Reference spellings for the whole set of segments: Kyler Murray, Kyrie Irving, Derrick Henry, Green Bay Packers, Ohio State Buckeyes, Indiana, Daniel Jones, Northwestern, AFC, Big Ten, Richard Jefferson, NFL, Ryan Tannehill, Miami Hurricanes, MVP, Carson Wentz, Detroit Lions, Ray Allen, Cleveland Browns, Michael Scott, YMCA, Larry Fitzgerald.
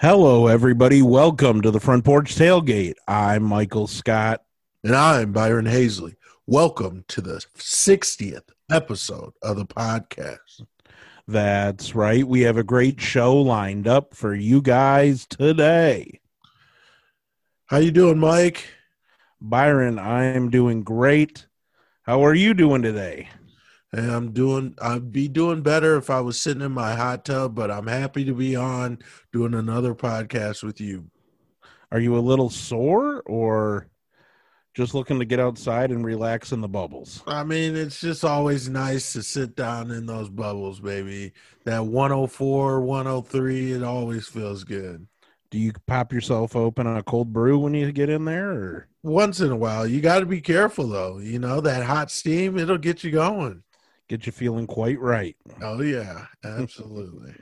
Hello, everybody. Welcome to the Front Porch Tailgate. I'm Michael Scott. And I'm Byron Hazley. Welcome to the 60th episode of the podcast. That's right. We have a great show lined up for you guys today. How you doing, Mike? Byron, I'm doing great. How are you doing today? And I'd be doing better if I was sitting in my hot tub, but I'm happy to be on doing another podcast with you. Are you a little sore or just looking to get outside and relax in the bubbles? I mean, it's just always nice to sit down in those bubbles, baby. That 104, 103, it always feels good. Do you pop yourself open on a cold brew when you get in there? Or? Once in a while. You got to be careful, though. You know, that hot steam, it'll get you going. Get you feeling quite right. Oh, yeah, absolutely.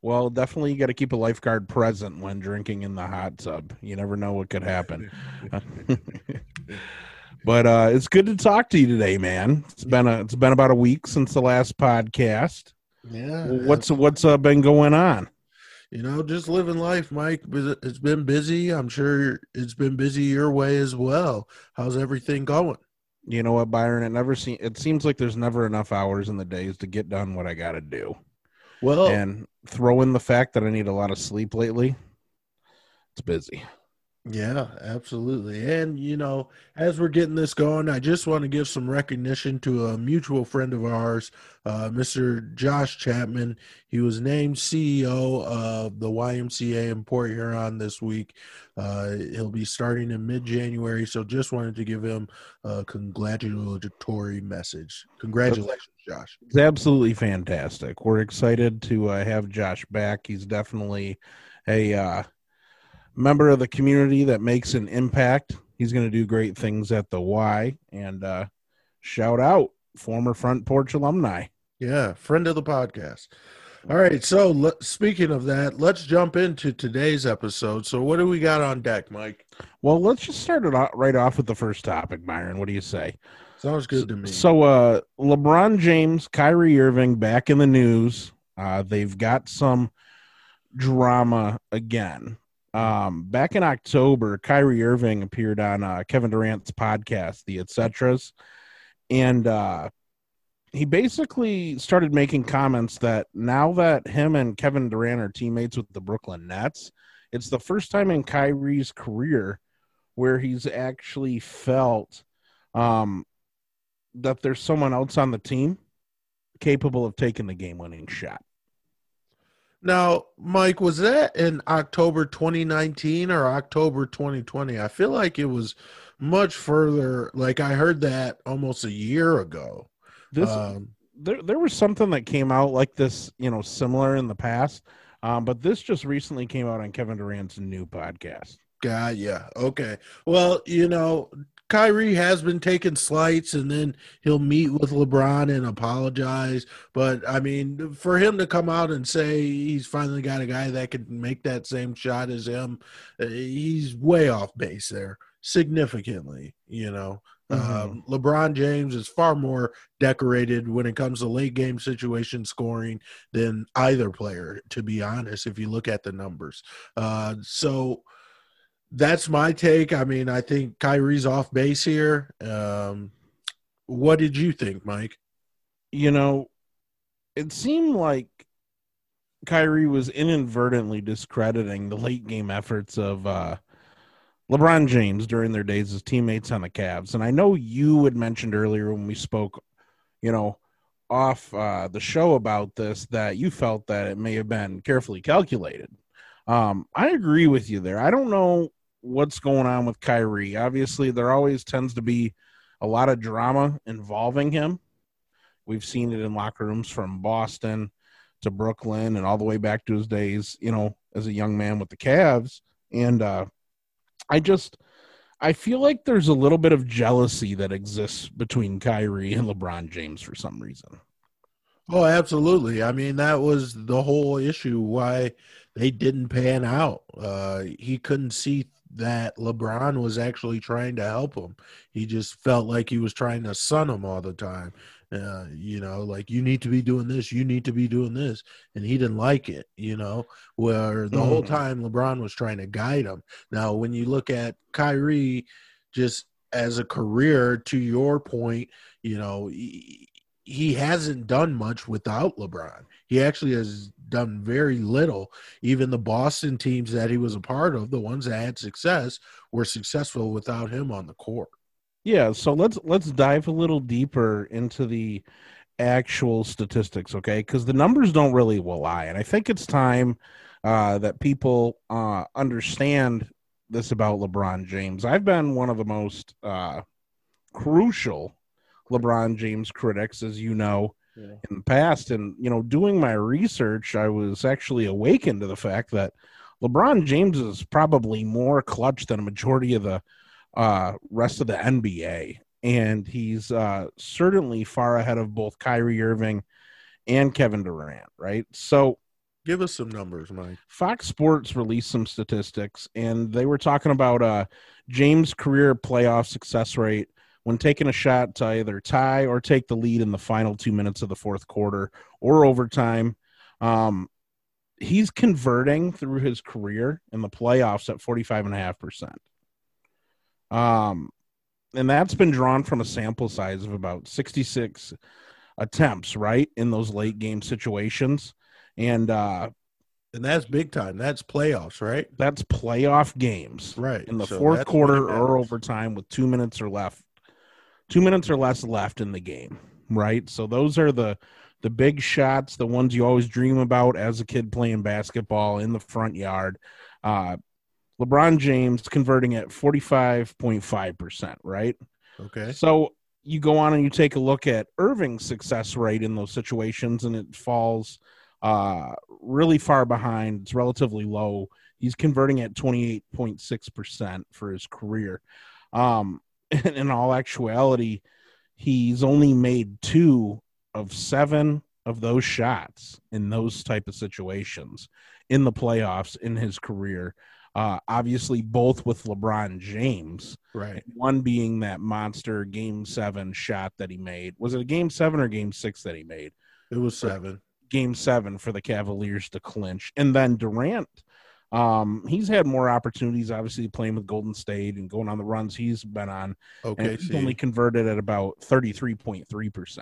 Well, definitely you got to keep a lifeguard present when drinking in the hot tub. You never know what could happen. But it's good to talk to you today, man. It's been about a week since the last podcast. Yeah. What's been going on? You know, just living life, Mike. It's been busy. I'm sure it's been busy your way as well. How's everything going? You know what, Byron? It seems like there's never enough hours in the days to get done what I got to do. Well, and throw in the fact that I need a lot of sleep lately. It's busy. Yeah, absolutely. And, you know, as we're getting this going, I just want to give some recognition to a mutual friend of ours, Mr. Josh Chapman. He was named CEO of the YMCA in Port Huron this week. He'll be starting in mid-January, so just wanted to give him a congratulatory message. Congratulations, Josh. It's absolutely fantastic. We're excited to have Josh back. He's definitely a member of the community that makes an impact. He's going to do great things at the Y, and shout out former Front Porch alumni. Yeah, friend of the podcast. All right, so speaking of that, let's jump into today's episode. So what do we got on deck, Mike? Well, let's just start it out right off with the first topic, Byron. What do you say? Sounds good to me. So LeBron James, Kyrie Irving back in the news. They've got some drama again. Back in October, Kyrie Irving appeared on Kevin Durant's podcast, The Etcetras, and he basically started making comments that now that him and Kevin Durant are teammates with the Brooklyn Nets, it's the first time in Kyrie's career where he's actually felt that there's someone else on the team capable of taking the game-winning shot. Now, Mike, was that in October 2019 or October 2020? I feel like it was much further. Like I heard that almost a year ago. This there was something that came out like this, you know, similar in the past, but this just recently came out on Kevin Durant's new podcast. God, yeah, okay. Well, you know, Kyrie has been taking slights, and then he'll meet with LeBron and apologize. But, I mean, for him to come out and say he's finally got a guy that can make that same shot as him, he's way off base there, significantly, you know. LeBron James is far more decorated when it comes to late-game situation scoring than either player, to be honest, if you look at the numbers. So – that's my take. I mean, I think Kyrie's off base here. What did you think, Mike? You know, it seemed like Kyrie was inadvertently discrediting the late-game efforts of LeBron James during their days as teammates on the Cavs. And I know you had mentioned earlier when we spoke, you know, off the show about this, that you felt that it may have been carefully calculated. I agree with you there. I don't know what's going on with Kyrie. Obviously, there always tends to be a lot of drama involving him. We've seen it in locker rooms from Boston to Brooklyn and all the way back to his days, you know, as a young man with the Cavs. And I feel like there's a little bit of jealousy that exists between Kyrie and LeBron James for some reason. Oh, absolutely. I mean, that was the whole issue why they didn't pan out. He couldn't see that LeBron was actually trying to help him. He just felt like he was trying to sun him all the time. You know, like, you need to be doing this, you need to be doing this. And he didn't like it, you know, where the whole time LeBron was trying to guide him. Now, when you look at Kyrie just as a career, to your point, you know, he hasn't done much without LeBron. He actually has done very little. Even the Boston teams that he was a part of, the ones that had success, were successful without him on the court. Yeah, so let's dive a little deeper into the actual statistics, okay? Because the numbers don't really lie, and I think it's time that people understand this about LeBron James. I've been one of the most crucial LeBron James critics, as you know, in the past. And, you know, doing my research, I was actually awakened to the fact that LeBron James is probably more clutch than a majority of the rest of the NBA. And he's certainly far ahead of both Kyrie Irving and Kevin Durant, right? So give us some numbers, Mike. Fox Sports released some statistics, and they were talking about James' career playoff success rate when taking a shot to either tie or take the lead in the final 2 minutes of the fourth quarter or overtime. He's converting through his career in the playoffs at 45.5%. And that's been drawn from a sample size of about 66 attempts, right, in those late game situations. And that's big time. That's playoffs, right? That's playoff games, right? In the fourth quarter or overtime with 2 minutes or left, 2 minutes or less left in the game, right? So those are the big shots, the ones you always dream about as a kid playing basketball in the front yard. LeBron James converting at 45.5%, right? Okay. So you go on and you take a look at Irving's success rate in those situations, and it falls really far behind. It's relatively low. He's converting at 28.6% for his career. And in all actuality, he's only made 2 of 7 of those shots in those type of situations in the playoffs in his career. Obviously, both with LeBron James, right? One being that monster Game 7 shot that he made. Was it a Game 7 or Game 6 that he made? It was 7. Game 7 for the Cavaliers to clinch. And then Durant, he's had more opportunities, obviously, playing with Golden State and going on the runs he's been on. Okay, he's only converted at about 33.3%,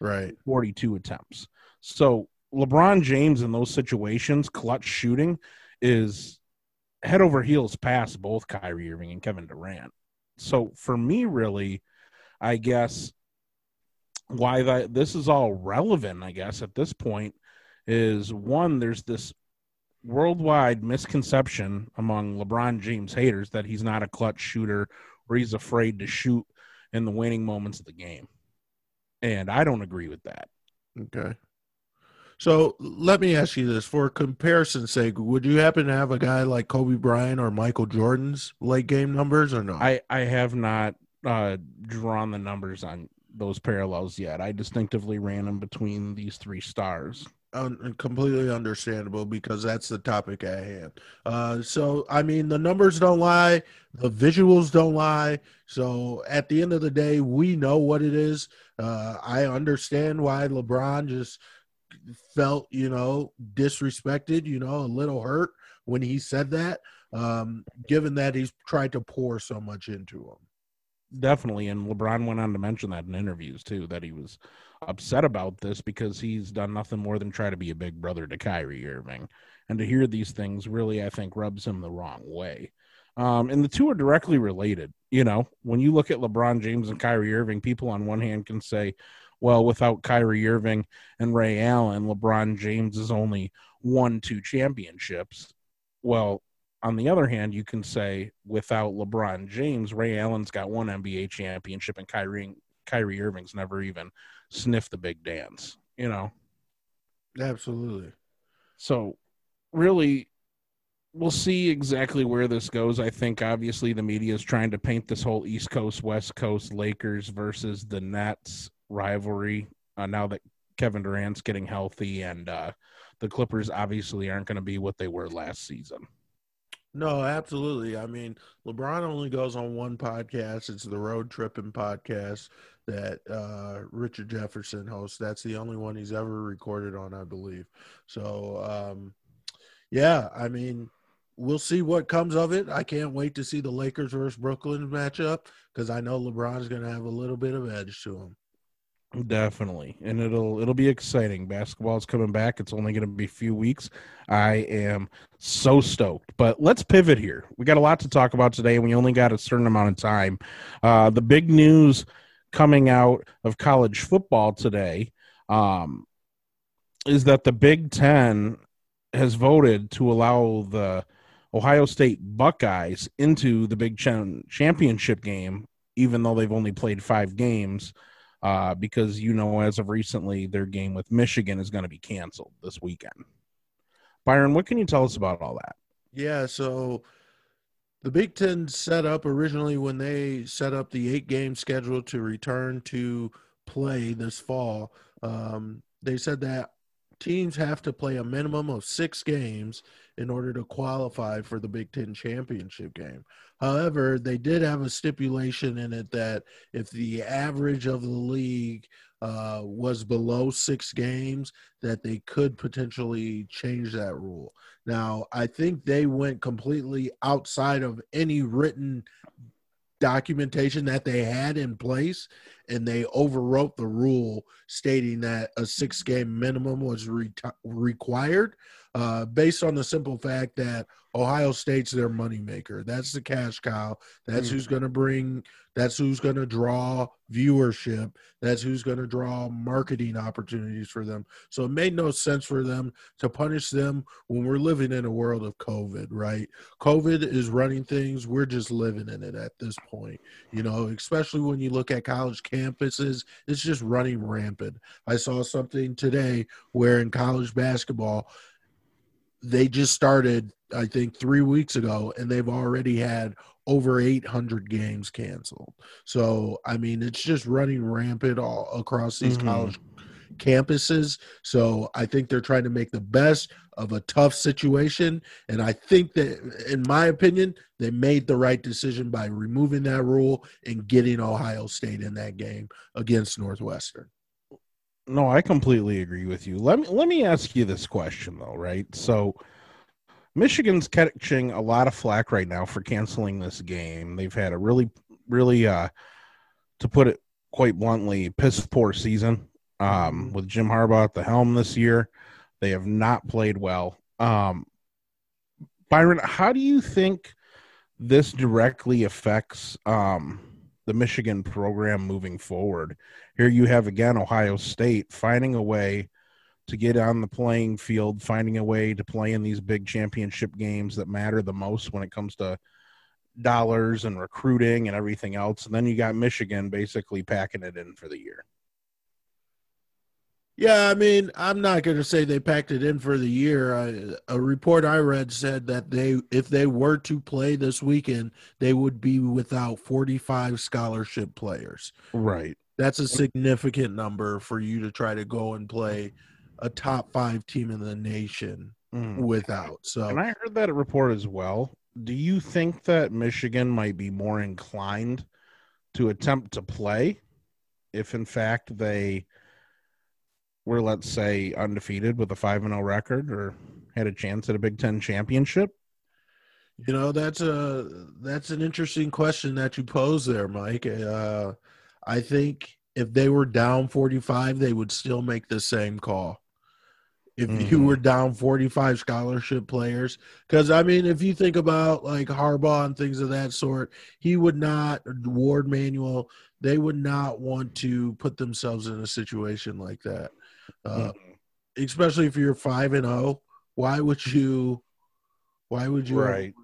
right? 42 attempts. So LeBron James in those situations, clutch shooting, is head over heels past both Kyrie Irving and Kevin Durant. So for me, really, I guess why this is all relevant, I guess, at this point is, one, there's this worldwide misconception among LeBron James haters that he's not a clutch shooter or he's afraid to shoot in the winning moments of the game. And I don't agree with that. Okay. So let me ask you this. For comparison's sake, would you happen to have a guy like Kobe Bryant or Michael Jordan's late game numbers or no? I have not drawn the numbers on those parallels yet. I distinctively ran them between these three stars. Completely understandable, because that's the topic at hand. So, I mean, the numbers don't lie. The visuals don't lie. So, at the end of the day, we know what it is. I understand why LeBron just felt, you know, disrespected, you know, a little hurt when he said that, given that he's tried to pour so much into him. Definitely, and LeBron went on to mention that in interviews, too, that he was upset about this because he's done nothing more than try to be a big brother to Kyrie Irving. And to hear these things really, I think, rubs him the wrong way. And the two are directly related. You know, when you look at LeBron James and Kyrie Irving, people on one hand can say, well, without Kyrie Irving and Ray Allen, LeBron James has only won 2 championships. Well, on the other hand, you can say without LeBron James, Ray Allen's got 1 NBA championship, and Kyrie Irving's never even sniffed the big dance, you know? Absolutely. So, really, we'll see exactly where this goes. I think, obviously, the media is trying to paint this whole East Coast, West Coast, Lakers versus the Nets rivalry now that Kevin Durant's getting healthy, and the Clippers obviously aren't going to be what they were last season. No, absolutely. I mean, LeBron only goes on one podcast. It's the Road Tripping podcast that Richard Jefferson hosts. That's the only one he's ever recorded on, I believe. So, yeah, I mean, we'll see what comes of it. I can't wait to see the Lakers versus Brooklyn matchup because I know LeBron's going to have a little bit of edge to him. Definitely. And it'll be exciting. Basketball's coming back. It's only going to be a few weeks. I am so stoked. But let's pivot here. We got a lot to talk about today, and we only got a certain amount of time. The big news coming out of college football today is that the Big Ten has voted to allow the Ohio State Buckeyes into the Big Ten championship game, even though they've only played 5 games. Because, you know, as of recently, their game with Michigan is going to be canceled this weekend. Byron, what can you tell us about all that? Yeah, so the Big Ten set up originally when they set up the 8-game schedule to return to play this fall. They said that teams have to play a minimum of 6 games in order to qualify for the Big Ten championship game. However, they did have a stipulation in it that if the average of the league was below 6 games, that they could potentially change that rule. Now, I think they went completely outside of any written documentation that they had in place, and they overwrote the rule stating that a 6-game minimum was required based on the simple fact that Ohio State's their moneymaker. That's the cash cow. That's who's going to bring – that's who's going to draw viewership. That's who's going to draw marketing opportunities for them. So it made no sense for them to punish them when we're living in a world of COVID, right? COVID is running things. We're just living in it at this point, you know, especially when you look at college campuses. It's just running rampant. I saw something today where in college basketball, they just started, I think, 3 weeks ago, and they've already had over 800 games canceled. So, I mean, it's just running rampant all across these college campuses. So I think they're trying to make the best of a tough situation. And I think that, in my opinion, they made the right decision by removing that rule and getting Ohio State in that game against Northwestern. No, I completely agree with you. Let me ask you this question, though, right? So Michigan's catching a lot of flack right now for canceling this game. They've had a really, to put it quite bluntly, piss-poor season with Jim Harbaugh at the helm this year. They have not played well. Byron, how do you think this directly affects the Michigan program moving forward? Here you have, again, Ohio State finding a way to get on the playing field, finding a way to play in these big championship games that matter the most when it comes to dollars and recruiting and everything else. And then you got Michigan basically packing it in for the year. Yeah, I mean, I'm not going to say they packed it in for the year. A report I read said that if they were to play this weekend, they would be without 45 scholarship players. Right. That's a significant number for you to try to go and play a top 5 team in the nation without. So, and I heard that report as well. Do you think that Michigan might be more inclined to attempt to play if, in fact, they – were, let's say, undefeated with a 5-0 record or had a chance at a Big Ten championship? You know, that's an interesting question that you pose there, Mike. I think if they were down 45, they would still make the same call. If you were down 45 scholarship players, because, I mean, if you think about, like, Harbaugh and things of that sort, he would not – Ward Manuel, they would not want to put themselves in a situation like that. Especially if you're 5-0, why would you right. want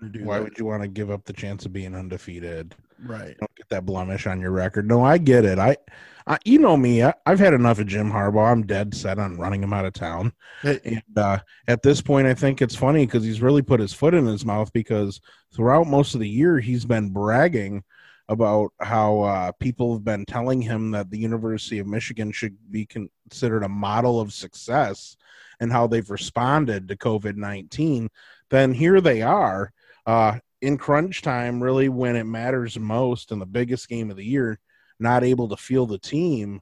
to do why that? Would you want to give up the chance of being undefeated? Right. Don't get that blemish on your record. No, I get it. I you know me, I've had enough of Jim Harbaugh. I'm dead set on running him out of town. And at this point, I think it's funny because he's really put his foot in his mouth, because throughout most of the year, he's been bragging about how people have been telling him that the University of Michigan should be considered a model of success and how they've responded to COVID-19. Then here they are in crunch time, really when it matters most in the biggest game of the year, not able to field the team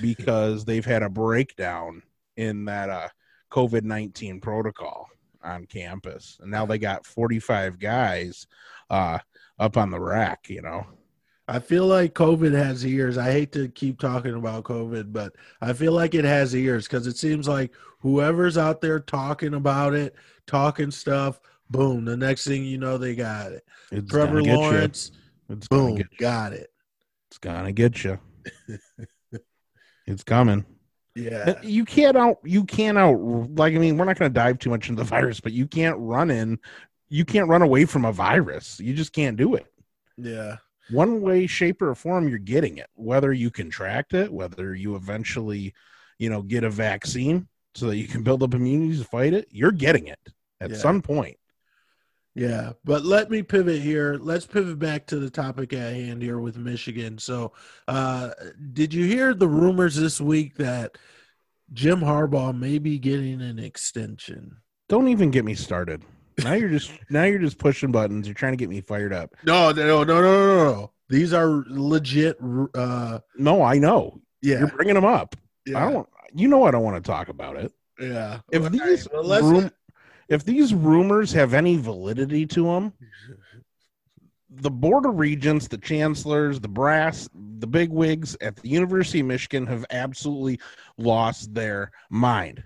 because they've had a breakdown in that COVID-19 protocol on campus. And now they got 45 guys up on the rack, you know. I feel like COVID has ears. I hate to keep talking about COVID, but I feel like it has ears because it seems like whoever's out there talking about it, talking stuff, boom, the next thing you know, they got it. It's Trevor Lawrence, boom, got it. It's going to get you. It's coming. Yeah. We're not going to dive too much into the virus, but you can't run away from a virus. You just can't do it. Yeah. One way, shape, or form, you're getting it, whether you contract it, whether you eventually, get a vaccine so that you can build up immunity to fight it. You're getting it at some point. Yeah, but let me pivot here. Let's pivot back to the topic at hand here with Michigan. So did you hear the rumors this week that Jim Harbaugh may be getting an extension? Don't even get me started. Now you're just pushing buttons. You're trying to get me fired up. No. These are legit. No, I know. Yeah, you're bringing them up. Yeah. I don't want to talk about it. Yeah. If these rumors have any validity to them, the board of regents, the chancellors, the brass, the bigwigs at the University of Michigan have absolutely lost their mind.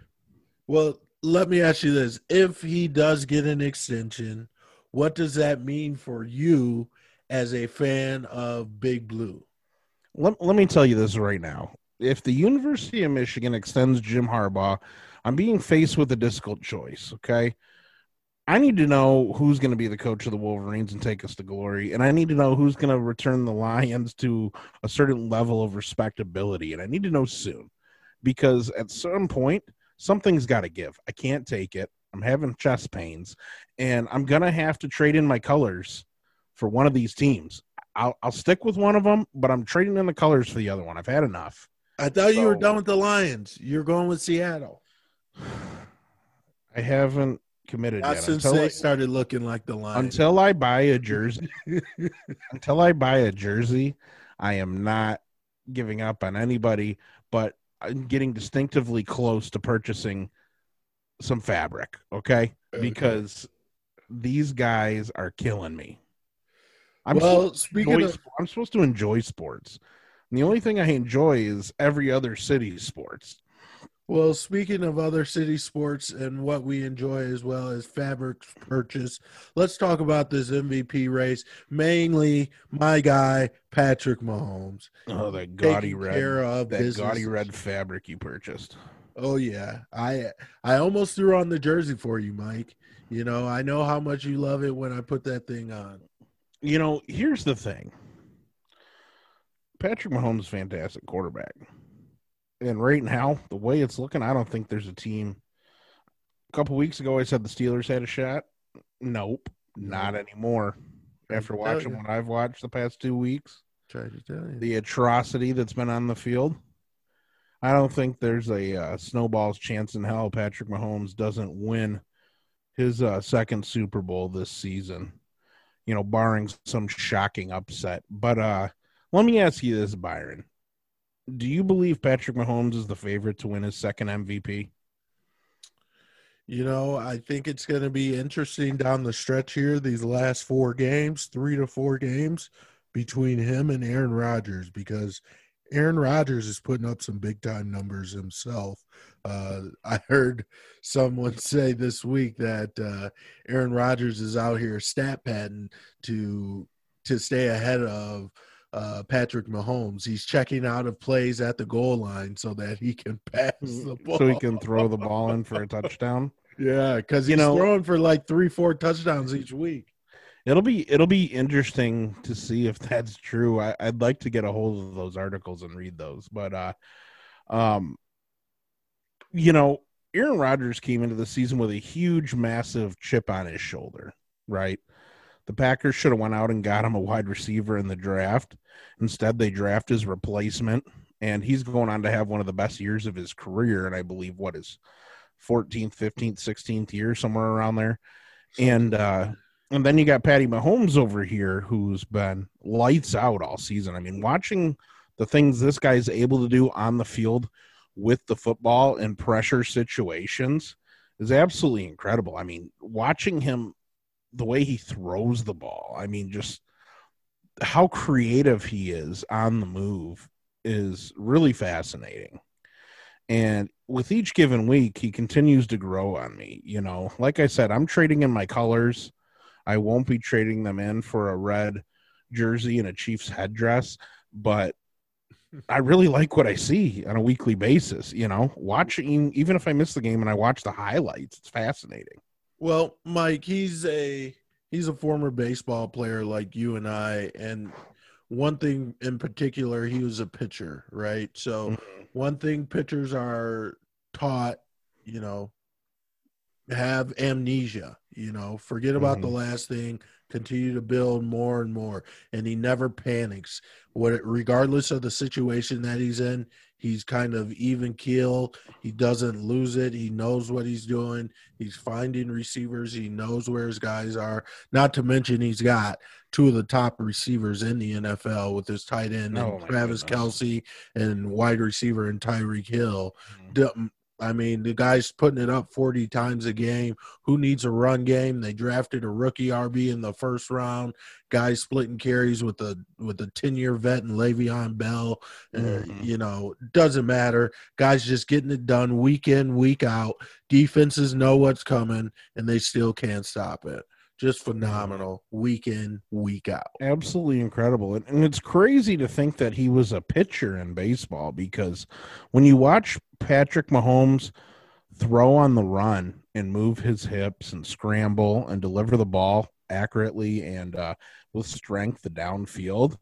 Well, let me ask you this. If he does get an extension, what does that mean for you as a fan of Big Blue? Let me tell you this right now. If the University of Michigan extends Jim Harbaugh, I'm being faced with a difficult choice, okay? I need to know who's going to be the coach of the Wolverines and take us to glory, and I need to know who's going to return the Lions to a certain level of respectability, and I need to know soon because at some point, something's got to give. I can't take it. I'm having chest pains, and I'm going to have to trade in my colors for one of these teams. I'll stick with one of them, but I'm trading in the colors for the other one. I've had enough. I thought you were done with the Lions. You're going with Seattle. I haven't committed yet. Not since they started looking like the Lions. Until I buy a jersey, I am not giving up on anybody, but I'm getting distinctively close to purchasing some fabric, okay? Because these guys are killing me. I'm supposed to enjoy sports. And the only thing I enjoy is every other city's sports. Well, speaking of other city sports and what we enjoy as well as fabric purchase, let's talk about this MVP race. Mainly, my guy Patrick Mahomes. Oh, that gaudy red fabric you purchased. Oh yeah, I almost threw on the jersey for you, Mike. I know how much you love it when I put that thing on. Here's the thing. Patrick Mahomes is a fantastic quarterback. And right now, the way it's looking, I don't think there's a team. A couple weeks ago, I said the Steelers had a shot. Nope, not anymore. After watching what I've watched the past 2 weeks, the atrocity that's been on the field, I don't think there's a snowball's chance in hell Patrick Mahomes doesn't win his second Super Bowl this season, barring some shocking upset. But let me ask you this, Byron. Do you believe Patrick Mahomes is the favorite to win his second MVP? I think it's going to be interesting down the stretch here, these last 4 games, 3 to 4 games between him and Aaron Rodgers, because Aaron Rodgers is putting up some big-time numbers himself. I heard someone say this week that Aaron Rodgers is out here stat-padding to stay ahead of Patrick Mahomes. He's checking out of plays at the goal line so that he can pass the ball. So he can throw the ball in for a touchdown. Yeah, because he's throwing for like 3-4 touchdowns each week. It'll be interesting to see if that's true. I'd like to get a hold of those articles and read those. But Aaron Rodgers came into the season with a huge, massive chip on his shoulder, right? The Packers should have went out and got him a wide receiver in the draft. Instead, they draft his replacement, and he's going on to have one of the best years of his career, and I believe, his 14th, 15th, 16th year, somewhere around there. And And then you got Patty Mahomes over here, who's been lights out all season. I mean, watching the things this guy's able to do on the field with the football in pressure situations is absolutely incredible. I mean, watching him, the way he throws the ball, I mean, just how creative he is on the move is really fascinating. And with each given week, he continues to grow on me. You know, like I said, I'm trading in my colors. I won't be trading them in for a red jersey and a Chiefs headdress, but I really like what I see on a weekly basis, you know, watching, even if I miss the game and I watch the highlights, it's fascinating. Well, Mike, he's a former baseball player like you and I, and one thing in particular, he was a pitcher, right? So one thing pitchers are taught, you know, have amnesia, you know, forget about the last thing, continue to build more and more. And he never panics. Regardless of the situation that he's in, he's kind of even keel. He doesn't lose it. He knows what he's doing. He's finding receivers. He knows where his guys are. Not to mention he's got two of the top receivers in the NFL with his tight end and Travis Kelce and wide receiver and Tyreek Hill. I mean, the guy's putting it up 40 times a game. Who needs a run game? They drafted a rookie RB in the first round. Guys splitting carries with a 10-year vet and Le'Veon Bell. You know, doesn't matter. Guys just getting it done week in, week out. Defenses know what's coming, and they still can't stop it. Just phenomenal week in, week out. Absolutely incredible. And it's crazy to think that he was a pitcher in baseball, because when you watch Patrick Mahomes throw on the run and move his hips and scramble and deliver the ball accurately and with strength the downfield,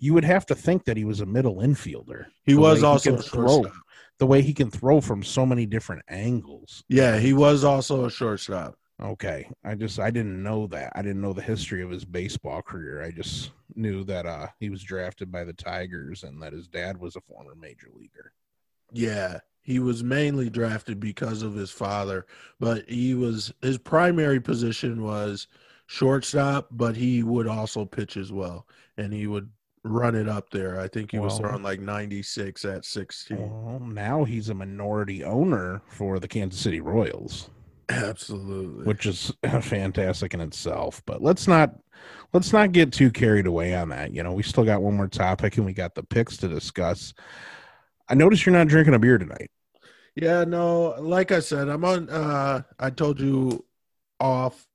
you would have to think that he was a middle infielder. He was also a shortstop. The way he can throw from so many different angles. Yeah, he was also a shortstop. Okay, I didn't know that. I didn't know the history of his baseball career. I just knew that he was drafted by the Tigers and that his dad was a former major leaguer. Yeah, he was mainly drafted because of his father, but his primary position was shortstop, but he would also pitch as well, and he would run it up there. I think he was throwing like 96 at 16. Well, now he's a minority owner for the Kansas City Royals. Absolutely, which is fantastic in itself. But let's not get too carried away on that. You know, we still got one more topic, and we got the picks to discuss. I noticed you're not drinking a beer tonight. Yeah, no. Like I said, I'm on. I told you off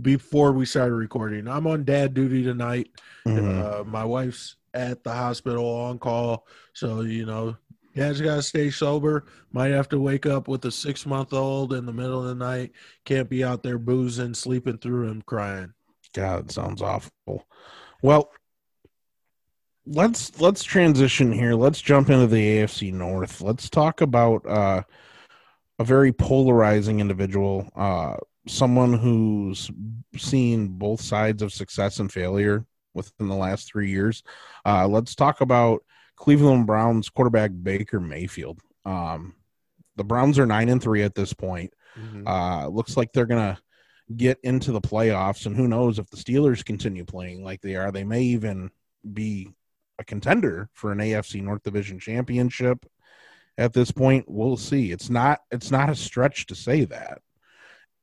before we started recording. I'm on dad duty tonight. My wife's at the hospital on call, so you know. Dad's got to stay sober. Might have to wake up with a 6-month-old in the middle of the night. Can't be out there boozing, sleeping through him, crying. God, it sounds awful. Well, let's transition here. Let's jump into the AFC North. Let's talk about a very polarizing individual, someone who's seen both sides of success and failure within the last 3 years. Let's talk about Cleveland Browns quarterback Baker Mayfield. The Browns are 9-3 at this point. Looks like they're going to get into the playoffs, and who knows if the Steelers continue playing like they are. They may even be a contender for an AFC North Division championship at this point. We'll see. It's not a stretch to say that.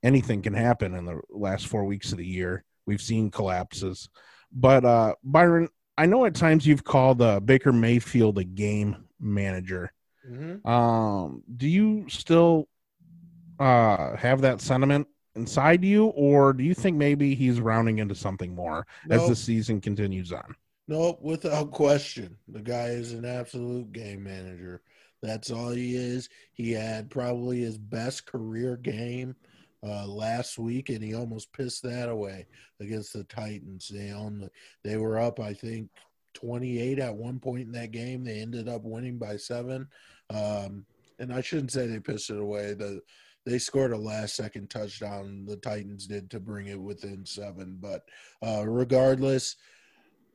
Anything can happen in the last 4 weeks of the year. We've seen collapses. But, Byron, I know at times you've called Baker Mayfield a game manager. Do you still have that sentiment inside you, or do you think maybe he's rounding into something more as the season continues on? Nope, without question. The guy is an absolute game manager. That's all he is. He had probably his best career game last week, and he almost pissed that away against the Titans. They were up, I think, 28 at one point in that game. They ended up winning by 7. And I shouldn't say they pissed it away. They scored a last-second touchdown, the Titans did, to bring it within 7. But regardless,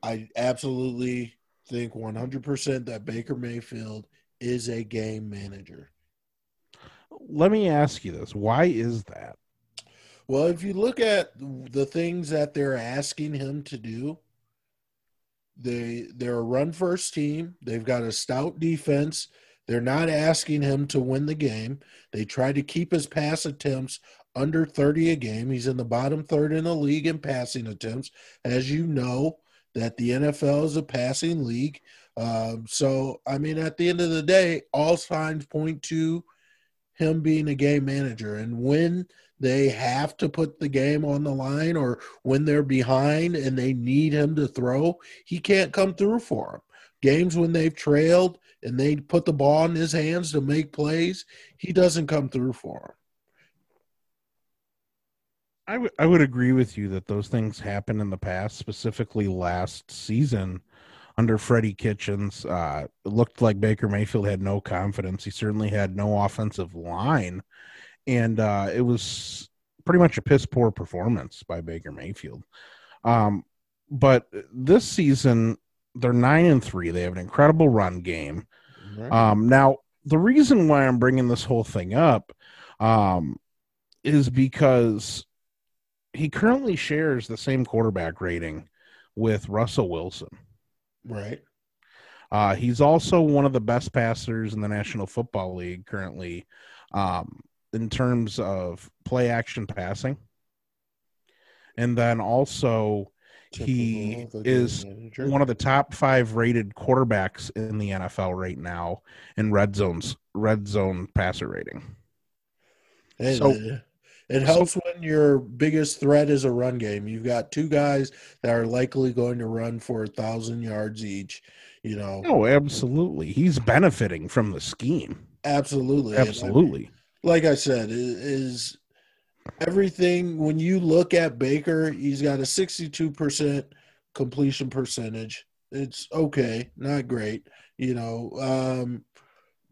I absolutely think 100% that Baker Mayfield is a game manager. Let me ask you this. Why is that? Well, if you look at the things that they're asking him to do, they're a run-first team. They've got a stout defense. They're not asking him to win the game. They try to keep his pass attempts under 30 a game. He's in the bottom third in the league in passing attempts. As you know, that the NFL is a passing league. So, I mean, at the end of the day, all signs point to him being a game manager. And when they have to put the game on the line or when they're behind and they need him to throw, he can't come through for them. Games when they've trailed and they put the ball in his hands to make plays, he doesn't come through for them. I would agree with you that those things happened in the past, specifically last season under Freddie Kitchens. It looked like Baker Mayfield had no confidence. He certainly had no offensive line. And it was pretty much a piss-poor performance by Baker Mayfield. But this season, they're 9-3. They have an incredible run game. Mm-hmm. Now, the reason why I'm bringing this whole thing up is because he currently shares the same quarterback rating with Russell Wilson. Right. He's also one of the best passers in the National Football League currently in terms of play action passing. And then also he is one of the top 5 rated quarterbacks in the NFL right now in red zone passer rating. Hey, so it helps when your biggest threat is a run game. You've got 2 guys that are likely going to run for 1,000 yards each, you know. Oh, absolutely. He's benefiting from the scheme. Absolutely. Absolutely. And, like I said, is everything. When you look at Baker, he's got a 62% completion percentage. It's okay. Not great, you know.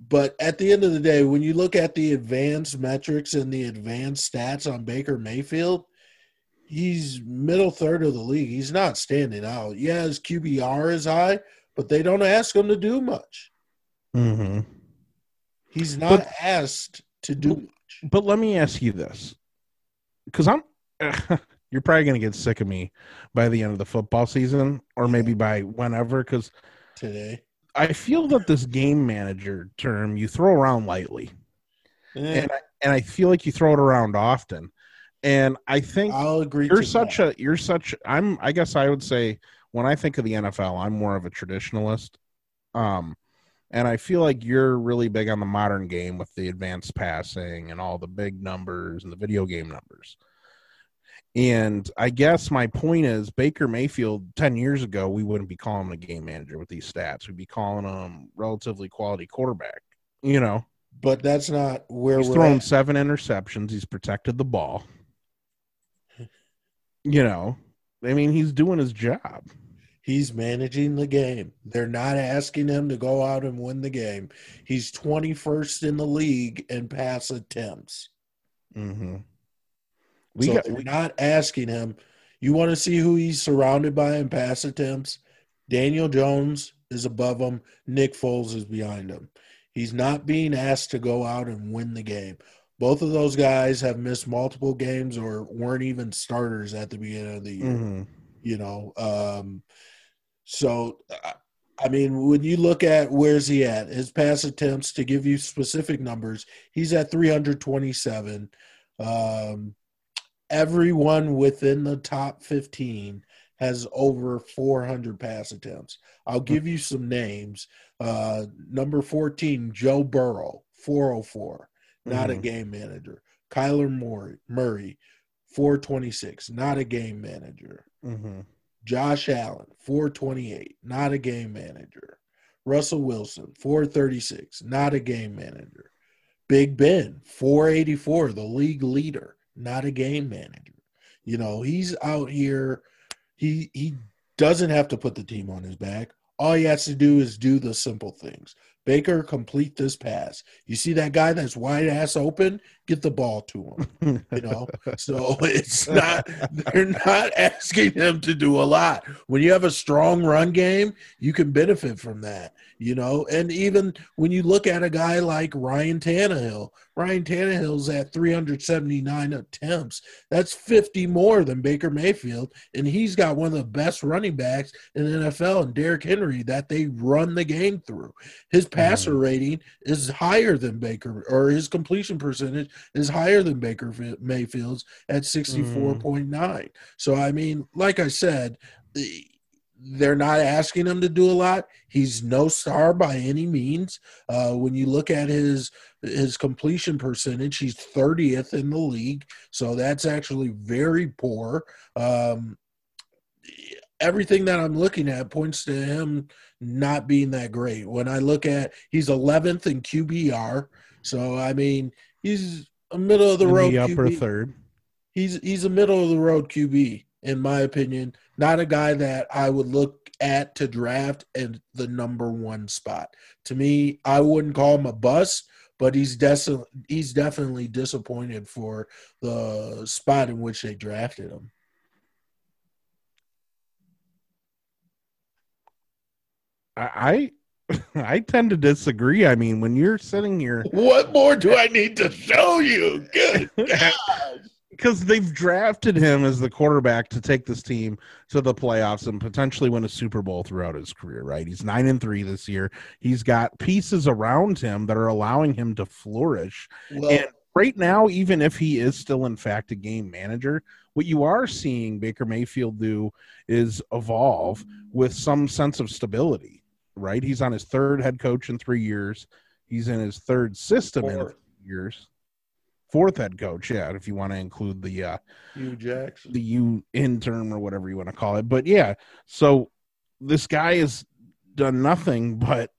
But at the end of the day, when you look at the advanced metrics and the advanced stats on Baker Mayfield, he's middle third of the league. He's not standing out. Yeah, his QBR is high, but they don't ask him to do much. Mm-hmm. He's not asked to do much. But let me ask you this, because you're probably going to get sick of me by the end of the football season, or maybe by whenever, because today. I feel that this game manager term you throw around lightly, and I feel like you throw it around often. And I think I'll agree. I guess I would say when I think of the NFL, I'm more of a traditionalist. And I feel like you're really big on the modern game with the advanced passing and all the big numbers and the video game numbers. And I guess my point is Baker Mayfield 10 years ago, we wouldn't be calling him a game manager with these stats. We'd be calling him relatively quality quarterback, you know. But that's not where he's thrown 7 interceptions. He's protected the ball. You know, I mean, he's doing his job. He's managing the game. They're not asking him to go out and win the game. He's 21st in the league in pass attempts. Mm-hmm. We're not asking him. You want to see who he's surrounded by in pass attempts? Daniel Jones is above him. Nick Foles is behind him. He's not being asked to go out and win the game. Both of those guys have missed multiple games or weren't even starters at the beginning of the year. Mm-hmm. You know, so I mean, when you look at where's he at, his pass attempts, to give you specific numbers, he's at 327. Everyone within the top 15 has over 400 pass attempts. I'll give you some names. Number 14, Joe Burrow, 404, not a game manager. Kyler Murray, 426, not a game manager. Mm-hmm. Josh Allen, 428, not a game manager. Russell Wilson, 436, not a game manager. Big Ben, 484, the league leader. Not a game manager. You know, he's out here. He doesn't have to put the team on his back. All he has to do is do the simple things. Baker, complete this pass. You see that guy that's wide ass open? Get the ball to him. You know, so it's not, they're not asking him to do a lot. When you have a strong run game, you can benefit from that. you know. And even when you look at a guy like Ryan Tannehill, Ryan Tannehill's at 379 attempts. That's 50 more than Baker Mayfield, and he's got one of the best running backs in the NFL and Derrick Henry that they run the game through. His passer rating is higher than Baker, or his completion percentage is higher than Baker Mayfield's at 64.9. So, I mean, like I said, they're not asking him to do a lot. He's no star by any means. When you look at his completion percentage, he's 30th in the league. So that's actually very poor. Everything that I'm looking at points to him not being that great. When I look at, he's 11th in QBR. So, I mean, he's a middle-of-the-road QB. Upper third. He's a middle-of-the-road QB, in my opinion. Not a guy that I would look at to draft in the number one spot. To me, I wouldn't call him a bust, but he's definitely disappointed for the spot in which they drafted him. I tend to disagree. I mean, when you're sitting here... What more do I need to show you? Good God. Because they've drafted him as the quarterback to take this team to the playoffs and potentially win a Super Bowl throughout his career, right? He's 9-3 this year. He's got pieces around him that are allowing him to flourish. Well, and right now, even if he is still, in fact, a game manager, what you are seeing Baker Mayfield do is evolve with some sense of stability, right? He's on his third head coach in 3 years. He's in his third system in 3 years. Fourth head coach, yeah, if you want to include the Hugh Jackson, the U interim or whatever you want to call it. But yeah, so this guy has done nothing but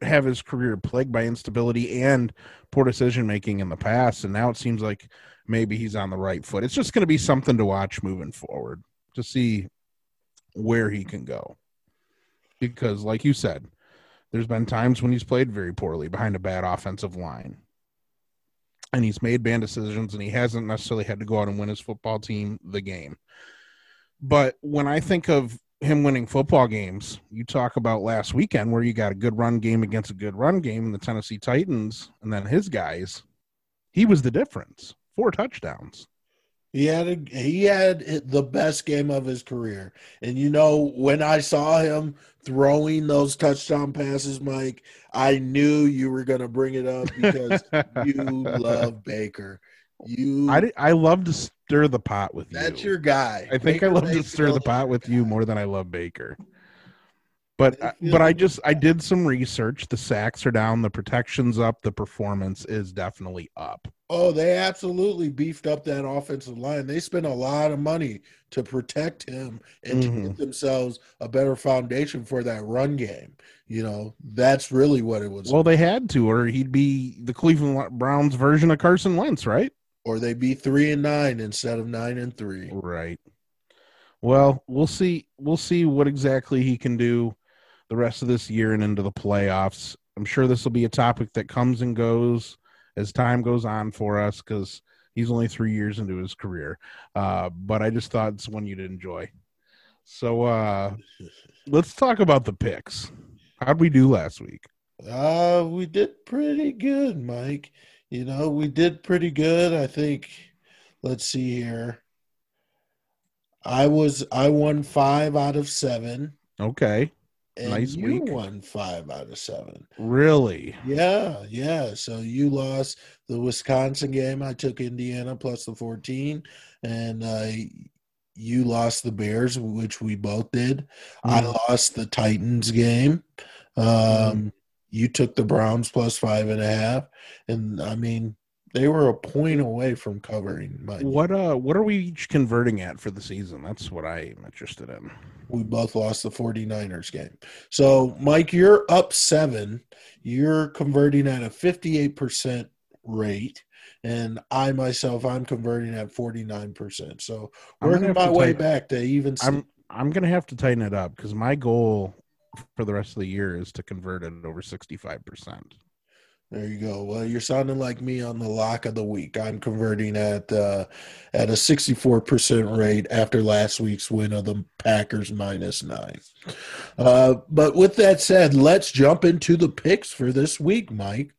have his career plagued by instability and poor decision making in the past, and now it seems like maybe he's on the right foot. It's just going to be something to watch moving forward to see where he can go, because like you said, there's been times when he's played very poorly behind a bad offensive line. And he's made bad decisions, and he hasn't necessarily had to go out and win his football team the game. But when I think of him winning football games, you talk about last weekend where you got a good run game against a good run game in the Tennessee Titans, and then his guys, he was the difference. 4 touchdowns. He had the best game of his career. And, you know, when I saw him throwing those touchdown passes, Mike, I knew you were going to bring it up because you love Baker. I love to stir the pot with you. That's your guy. I think Baker, I love Baker, to stir the pot with you more than I love Baker. But I did some research. The sacks are down, the protection's up, the performance is definitely up. Oh, they absolutely beefed up that offensive line. They spent a lot of money to protect him and to get themselves a better foundation for that run game. You know, that's really what it was. Well, they had to, or he'd be the Cleveland Browns version of Carson Wentz, right? Or they'd be 3-9 instead of 9-3. Right. Well, we'll see what exactly he can do the rest of this year and into the playoffs. I'm sure this will be a topic that comes and goes as time goes on for us, because he's only 3 years into his career. But I just thought it's one you'd enjoy. So let's talk about the picks. How'd we do last week? We did pretty good, Mike. You know, we did pretty good. I think, let's see here. I won 5 out of 7. Okay. And nice you week. Won 5 out of 7. Really? Yeah. So you lost the Wisconsin game. I took Indiana plus the 14, and you lost the Bears, which we both did. I lost the Titans game. You took the Browns plus 5.5, and I mean they were a point away from covering. What are we each converting at for the season? That's what I'm interested in. We both lost the 49ers game. So, Mike, you're up 7. You're converting at a 58% rate. And I, myself, I'm converting at 49%. So, working my way back to even. I'm going to have to tighten it up, because my goal for the rest of the year is to convert at over 65%. There you go. Well, you're sounding like me on the lock of the week. I'm converting at a 64% rate after last week's win of the Packers -9. But with that said, let's jump into the picks for this week, Mike.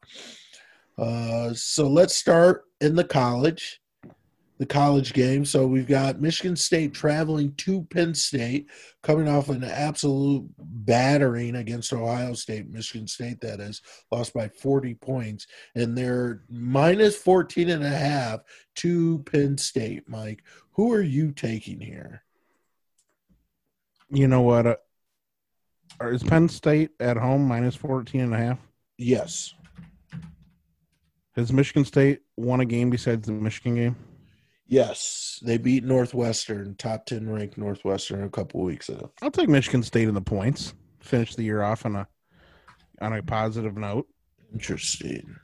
So let's start in the college game. So we've got Michigan State traveling to Penn State, coming off an absolute battering against Ohio State. Michigan State, that is, lost by 40 points, and they're -14.5 to Penn State. Mike, who are you taking here? You know what? Is Penn State at home -14.5? Yes. Has Michigan State won a game besides the Michigan game? Yes, they beat Northwestern, top 10 ranked Northwestern, a couple weeks ago. I'll take Michigan State in the points. Finish the year off on a positive note. Interesting.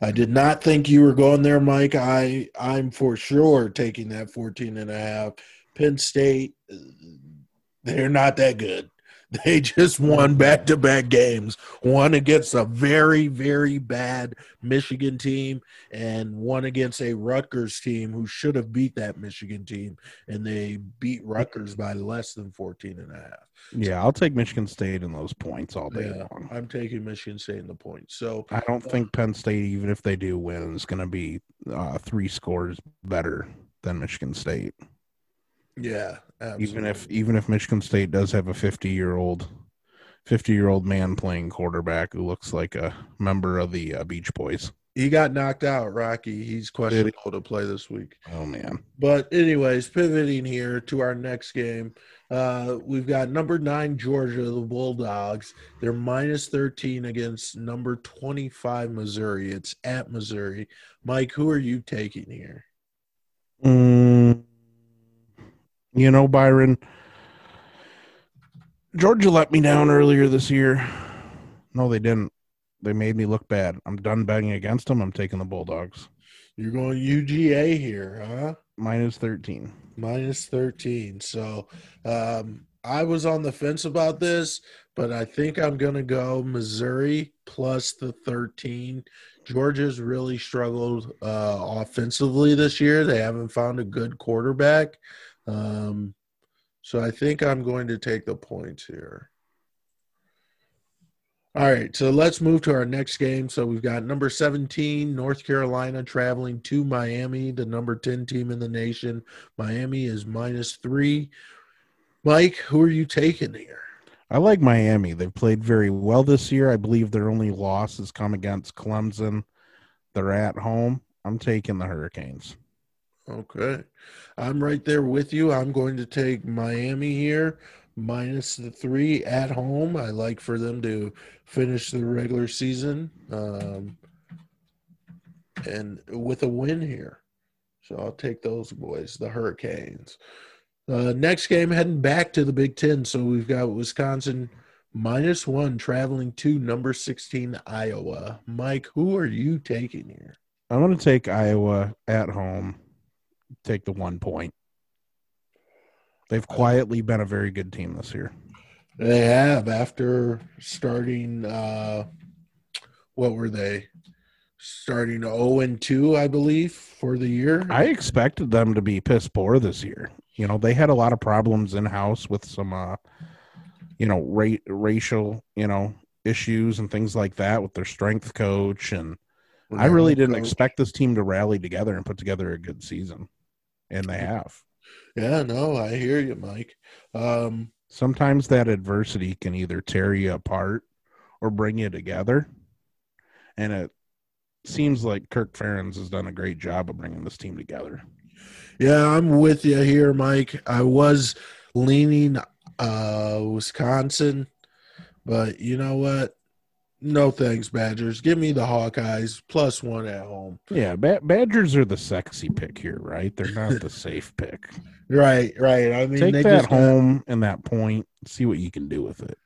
I did not think you were going there, Mike. I'm for sure taking that 14.5. Penn State, they're not that good. They just won back-to-back games, one against a very, very bad Michigan team and one against a Rutgers team who should have beat that Michigan team, and they beat Rutgers by less than 14.5. Yeah, I'll take Michigan State in those points all day long. I'm taking Michigan State in the points. So I don't think Penn State, even if they do win, is going to be 3 scores better than Michigan State. Yeah, absolutely. Even if Michigan State does have a 50-year-old man playing quarterback who looks like a member of the Beach Boys. He got knocked out, Rocky. He's questionable to play this week. Oh, man. But anyways, pivoting here to our next game, we've got number 9 Georgia, the Bulldogs. They're -13 against number 25 Missouri. It's at Missouri. Mike, who are you taking here? You know, Byron, Georgia let me down earlier this year. No, they didn't. They made me look bad. I'm done betting against them. I'm taking the Bulldogs. You're going UGA here, huh? -13. -13. So I was on the fence about this, but I think I'm going to go Missouri plus the 13. Georgia's really struggled offensively this year. They haven't found a good quarterback. So I think I'm going to take the points here. All right, so let's move to our next game. So we've got number 17, North Carolina, traveling to Miami, the number 10 team in the nation. Miami is -3. Mike, who are you taking here? I like Miami. They've played very well this year. I believe their only loss has come against Clemson. They're at home. I'm taking the Hurricanes. Okay. I'm right there with you. I'm going to take Miami here, -3 at home. I like for them to finish the regular season and with a win here. So I'll take those boys, the Hurricanes. Next game, heading back to the Big Ten. So we've got Wisconsin -1 traveling to number 16, Iowa. Mike, who are you taking here? I'm going to take Iowa at home. Take the 1 point. They've quietly been a very good team this year. They have, after starting starting 0-2, I believe, for the year. I expected them to be piss poor this year. You know, they had a lot of problems in-house with some racial, issues and things like that with their strength coach, and I really didn't expect this team to rally together and put together a good season. And they have. Yeah, no, I hear you, Mike. Sometimes that adversity can either tear you apart or bring you together. And it seems like Kirk Ferentz has done a great job of bringing this team together. Yeah, I'm with you here, Mike. I was leaning Wisconsin, but you know what? No thanks, Badgers. Give me the Hawkeyes +1 at home. Yeah, Badgers are the sexy pick here, right? They're not the safe pick. Right. I mean, take that home and that point. See what you can do with it.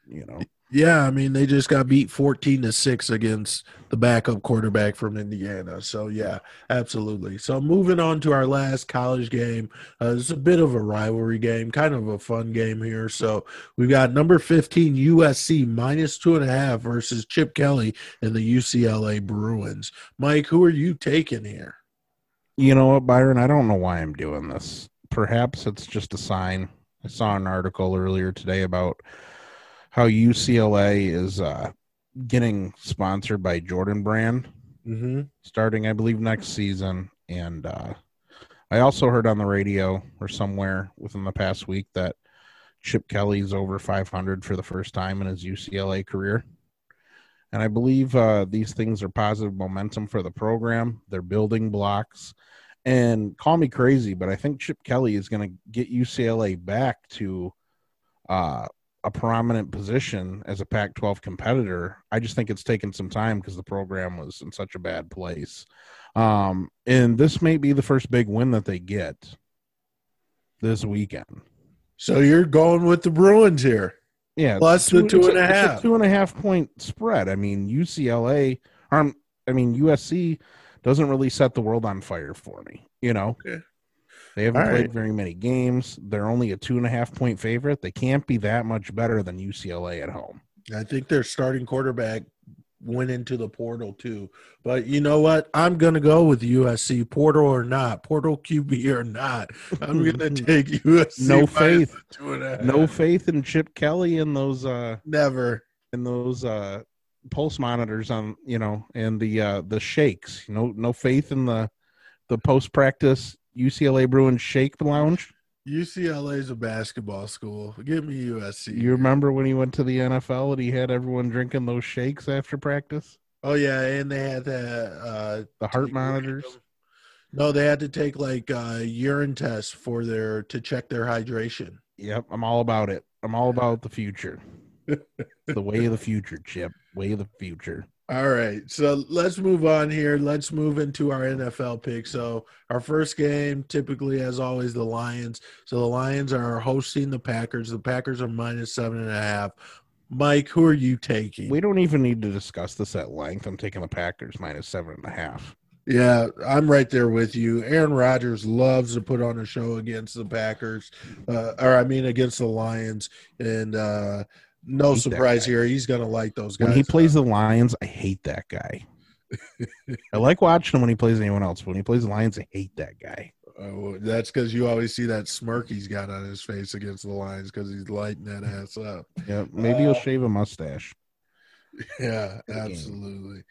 Yeah, I mean, they just got beat 14-6 against the backup quarterback from Indiana. So, yeah, absolutely. So, moving on to our last college game. It's a bit of a rivalry game, kind of a fun game here. So, we've got number 15, USC, -2.5 versus Chip Kelly and the UCLA Bruins. Mike, who are you taking here? You know what, Byron? I don't know why I'm doing this. Perhaps it's just a sign. I saw an article earlier today about how UCLA is getting sponsored by Jordan Brand starting, I believe, next season. And I also heard on the radio or somewhere within the past week that Chip Kelly's over 500 for the first time in his UCLA career. And I believe these things are positive momentum for the program. They're building blocks. And call me crazy, but I think Chip Kelly is going to get UCLA back to a prominent position as a Pac-12 competitor. I just think it's taken some time because the program was in such a bad place. And this may be the first big win that they get this weekend. So you're going with the Bruins here. Yeah. Plus the 2.5. It's a 2.5 point spread. I mean, USC doesn't really set the world on fire for me, you know? Okay. They haven't played very many games. They're only a 2.5 point favorite. They can't be that much better than UCLA at home. I think their starting quarterback went into the portal too. But you know what? I'm going to go with USC, portal or not, portal QB or not. I'm going to take USC. No faith. No faith in Chip Kelly and those pulse monitors on, you know, and the shakes. No faith in the post-practice UCLA Bruins Shake Lounge. UCLA's a basketball school. Give me USC. You remember when he went to the NFL and he had everyone drinking those shakes after practice? Oh yeah, and they had the heart monitors. No, they had to take like urine tests for their to check their hydration. Yep, I'm all about it. I'm all about the future. The way of the future, Chip. Way of the future. All right, so let's move on here. Let's move into our NFL pick. So our first game, typically, as always, the Lions. So the Lions are hosting the Packers. The Packers are -7.5. Mike, who are you taking? We don't even need to discuss this at length. I'm taking the Packers -7.5. Yeah, I'm right there with you. Aaron Rodgers loves to put on a show against the Packers, against the Lions, and no surprise here. He's going to like those guys. When he plays the Lions, I hate that guy. I like watching him when he plays anyone else. When he plays the Lions, I hate that guy. Oh, that's because you always see that smirk he's got on his face against the Lions because he's lighting that ass up. Yeah, maybe he'll shave a mustache. Yeah, absolutely.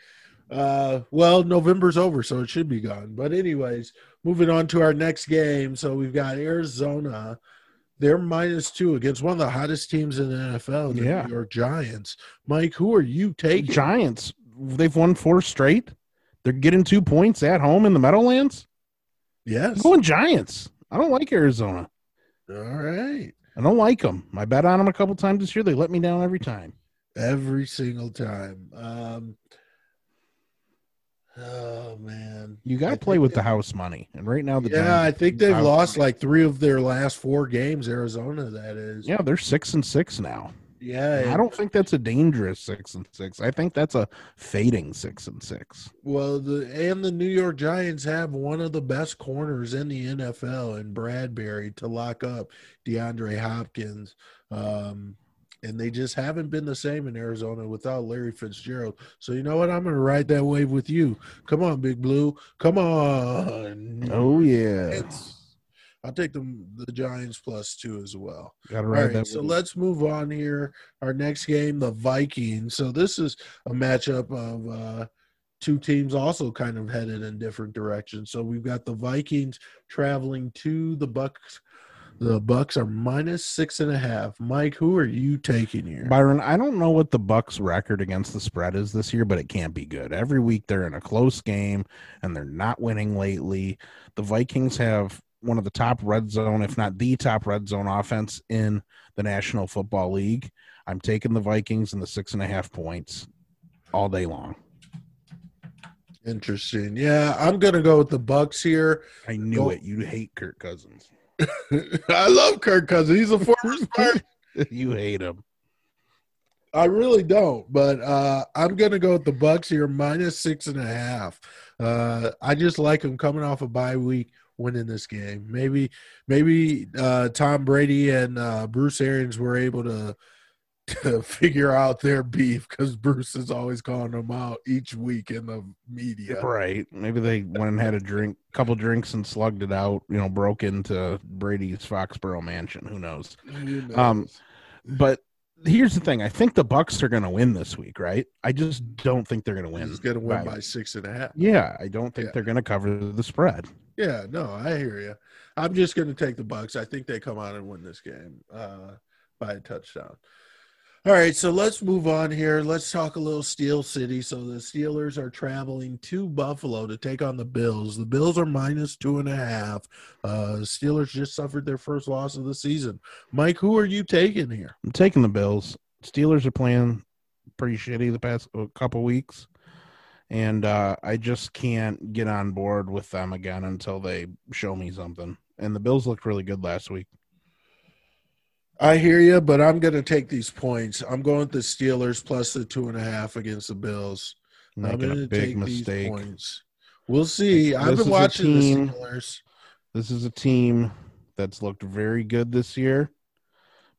Well, November's over, so it should be gone. But anyways, moving on to our next game. So we've got Arizona. They're -2 against one of the hottest teams in the NFL, the New York Giants. Mike, who are you taking? Giants. They've won 4 straight. They're getting 2 points at home in the Meadowlands. Yes. I'm going Giants. I don't like Arizona. All right. I don't like them. I bet on them a couple times this year. They let me down every time. Every single time. Oh, man. You got to play with the house money. And right now, I think they've lost like 3 of their last 4 games, Arizona, that is. Yeah, they're 6-6 now. Yeah. I don't think that's a dangerous 6-6. I think that's a fading 6-6. Well, the New York Giants have one of the best corners in the NFL in Bradbury to lock up DeAndre Hopkins. And they just haven't been the same in Arizona without Larry Fitzgerald. So, you know what? I'm going to ride that wave with you. Come on, Big Blue. Come on. Oh, yeah. I'll take the Giants +2 as well. Got to ride that wave. So, let's move on here. Our next game, the Vikings. So, this is a matchup of two teams also kind of headed in different directions. So, we've got the Vikings traveling to the Bucs. The Bucks are -6.5. Mike, who are you taking here? Byron, I don't know what the Bucks' record against the spread is this year, but it can't be good. Every week they're in a close game, and they're not winning lately. The Vikings have one of the top red zone, if not the top red zone offense in the National Football League. I'm taking the Vikings and the 6.5 points all day long. Interesting. Yeah, I'm going to go with the Bucks here. I knew it. You hate Kirk Cousins. I love Kirk Cousins. He's a former star. You hate him. I really don't, but I'm going to go with the Bucks here, -6.5. I just like them coming off a bye week, winning this game. Maybe Tom Brady and Bruce Arians were able to figure out their beef, because Bruce is always calling them out each week in the media. Right. Maybe they went and had a couple drinks and slugged it out, broke into Brady's Foxborough mansion. Who knows? But here's the thing. I think the Bucks are going to win this week, right? I just don't think they're going to win. It's going to win by 6.5. Yeah, I don't think they're going to cover the spread. Yeah, no, I hear you. I'm just going to take the Bucks. I think they come out and win this game by a touchdown. All right, so let's move on here. Let's talk a little Steel City. So the Steelers are traveling to Buffalo to take on the Bills. The Bills are -2.5. Steelers just suffered their first loss of the season. Mike, who are you taking here? I'm taking the Bills. Steelers are playing pretty shitty the past couple weeks, and I just can't get on board with them again until they show me something. And the Bills looked really good last week. I hear you, but I'm going to take these points. I'm going with the Steelers plus the 2.5 against the Bills. I'm going to take these points. We'll see. I've been watching the Steelers. This is a team that's looked very good this year,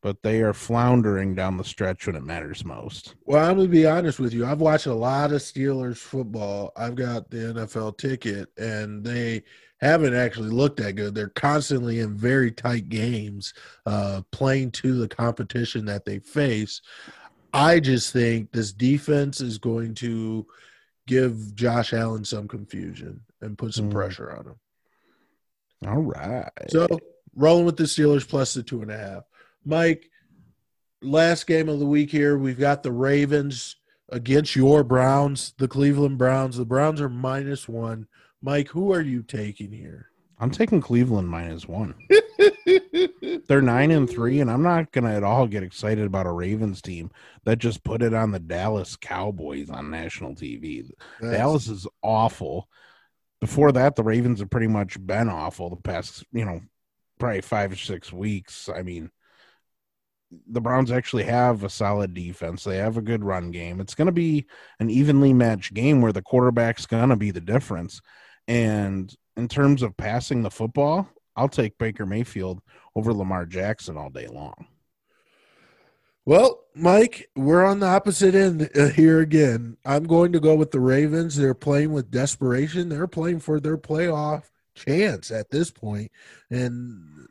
but they are floundering down the stretch when it matters most. Well, I'm going to be honest with you. I've watched a lot of Steelers football. I've got the NFL ticket, and they – haven't actually looked that good. They're constantly in very tight games, playing to the competition that they face. I just think this defense is going to give Josh Allen some confusion and put some pressure on him. All right. So rolling with the Steelers plus the 2.5. Mike, last game of the week here, we've got the Ravens against your Browns, the Cleveland Browns. The Browns are -1. Mike, who are you taking here? I'm taking Cleveland -1. They're 9-3, and I'm not going to at all get excited about a Ravens team that just put it on the Dallas Cowboys on national TV. That's... Dallas is awful. Before that, the Ravens have pretty much been awful the past, probably 5 or 6 weeks. I mean, the Browns actually have a solid defense. They have a good run game. It's going to be an evenly matched game where the quarterback's going to be the difference. And in terms of passing the football, I'll take Baker Mayfield over Lamar Jackson all day long. Well, Mike, we're on the opposite end here again. I'm going to go with the Ravens. They're playing with desperation. They're playing for their playoff chance at this point. And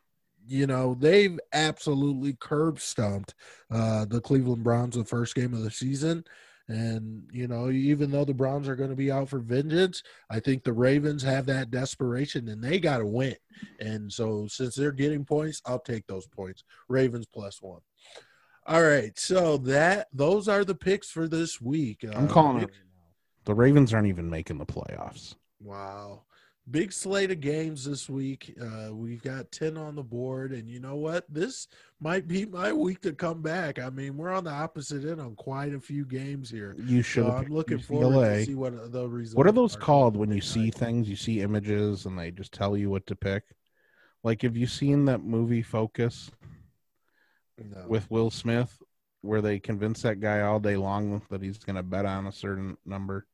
they've absolutely curb stomped the Cleveland Browns the first game of the season. And, even though the Browns are going to be out for vengeance, I think the Ravens have that desperation, and they got to win. And so since they're getting points, I'll take those points. Ravens +1. All right, so those are the picks for this week. I'm calling it. The Ravens aren't even making the playoffs. Wow. Big slate of games this week. We've got 10 on the board, and you know what? This might be my week to come back. I mean, we're on the opposite end on quite a few games here. You should. So I'm looking forward to see what the results. What are those called when you see things? You see images, and they just tell you what to pick. Like, have you seen that movie Focus with Will Smith, where they convince that guy all day long that he's going to bet on a certain number?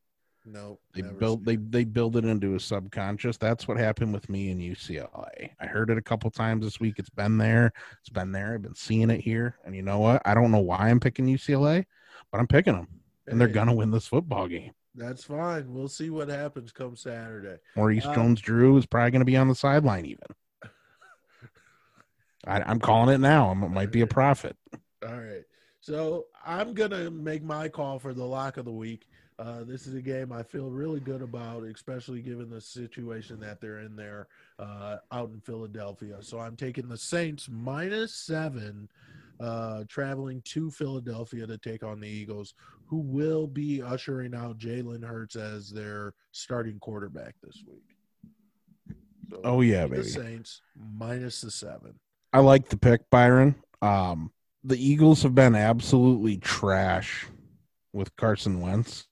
No, they build it into his subconscious. That's what happened with me in UCLA. I heard it a couple times this week. It's been there. I've been seeing it here. And you know what? I don't know why I'm picking UCLA, but I'm picking them, and they're gonna win this football game. That's fine. We'll see what happens come Saturday. Maurice Jones-Drew is probably gonna be on the sideline even. I'm calling it now. It might be a profit. All right. So I'm gonna make my call for the lock of the week. This is a game I feel really good about, especially given the situation that they're in there out in Philadelphia. So I'm taking the Saints -7, traveling to Philadelphia to take on the Eagles, who will be ushering out Jalen Hurts as their starting quarterback this week. So baby. The Saints -7. I like the pick, Byron. The Eagles have been absolutely trash with Carson Wentz.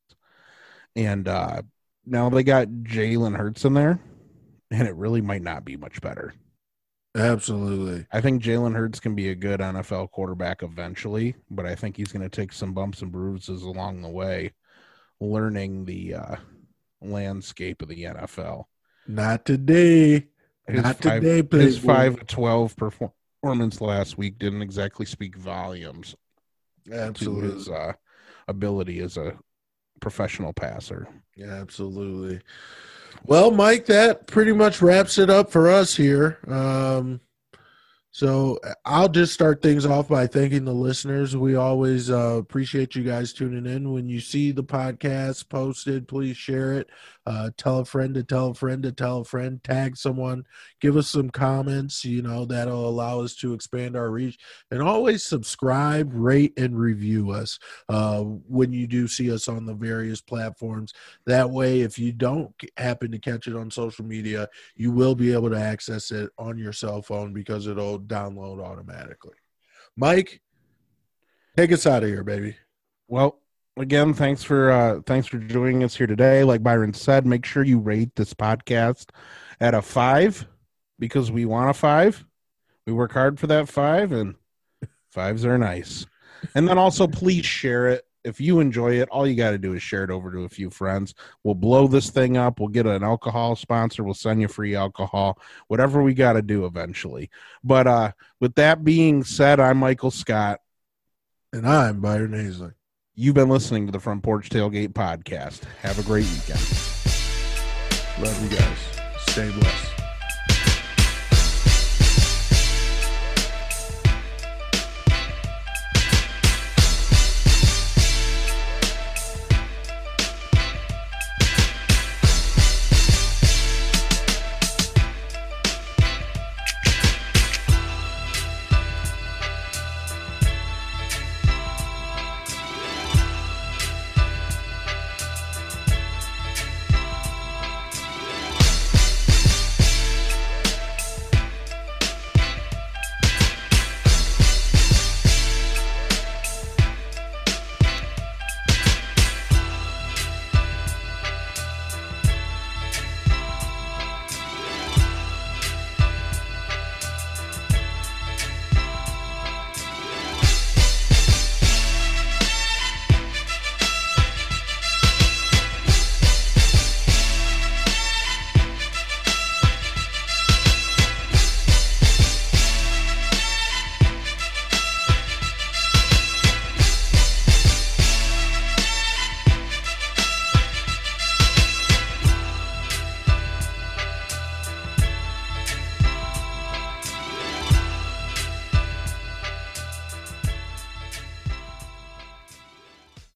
And now they got Jalen Hurts in there, and it really might not be much better. Absolutely. I think Jalen Hurts can be a good NFL quarterback eventually, but I think he's going to take some bumps and bruises along the way, learning the landscape of the NFL. Not today. His 5-12 performance last week didn't exactly speak volumes. Absolutely. To his ability as a professional passer. Yeah, absolutely. Well, Mike, that pretty much wraps it up for us here. So I'll just start things off by thanking the listeners. We always appreciate you guys tuning in. When you see the podcast posted, please share it. Tell a friend to tell a friend to tell a friend. Tag someone. Give us some comments. You know, that'll allow us to expand our reach. And always subscribe, rate, and review us when you do see us on the various platforms. That way, if you don't happen to catch it on social media, you will be able to access it on your cell phone because it'll download automatically. Mike, take us out of here, baby. Well, again, thanks for joining us here today. Like Byron said, make sure you rate this podcast at a 5 because we want a 5. We work hard for that 5, and 5s are nice. And then also, please share it. If you enjoy it, all you got to do is share it over to a few friends. We'll blow this thing up. We'll get an alcohol sponsor. We'll send you free alcohol, whatever we got to do eventually. But with that being said, I'm Michael Scott. And I'm Byron Hazley. You've been listening to the Front Porch Tailgate Podcast. Have a great weekend. Love you guys. Stay blessed.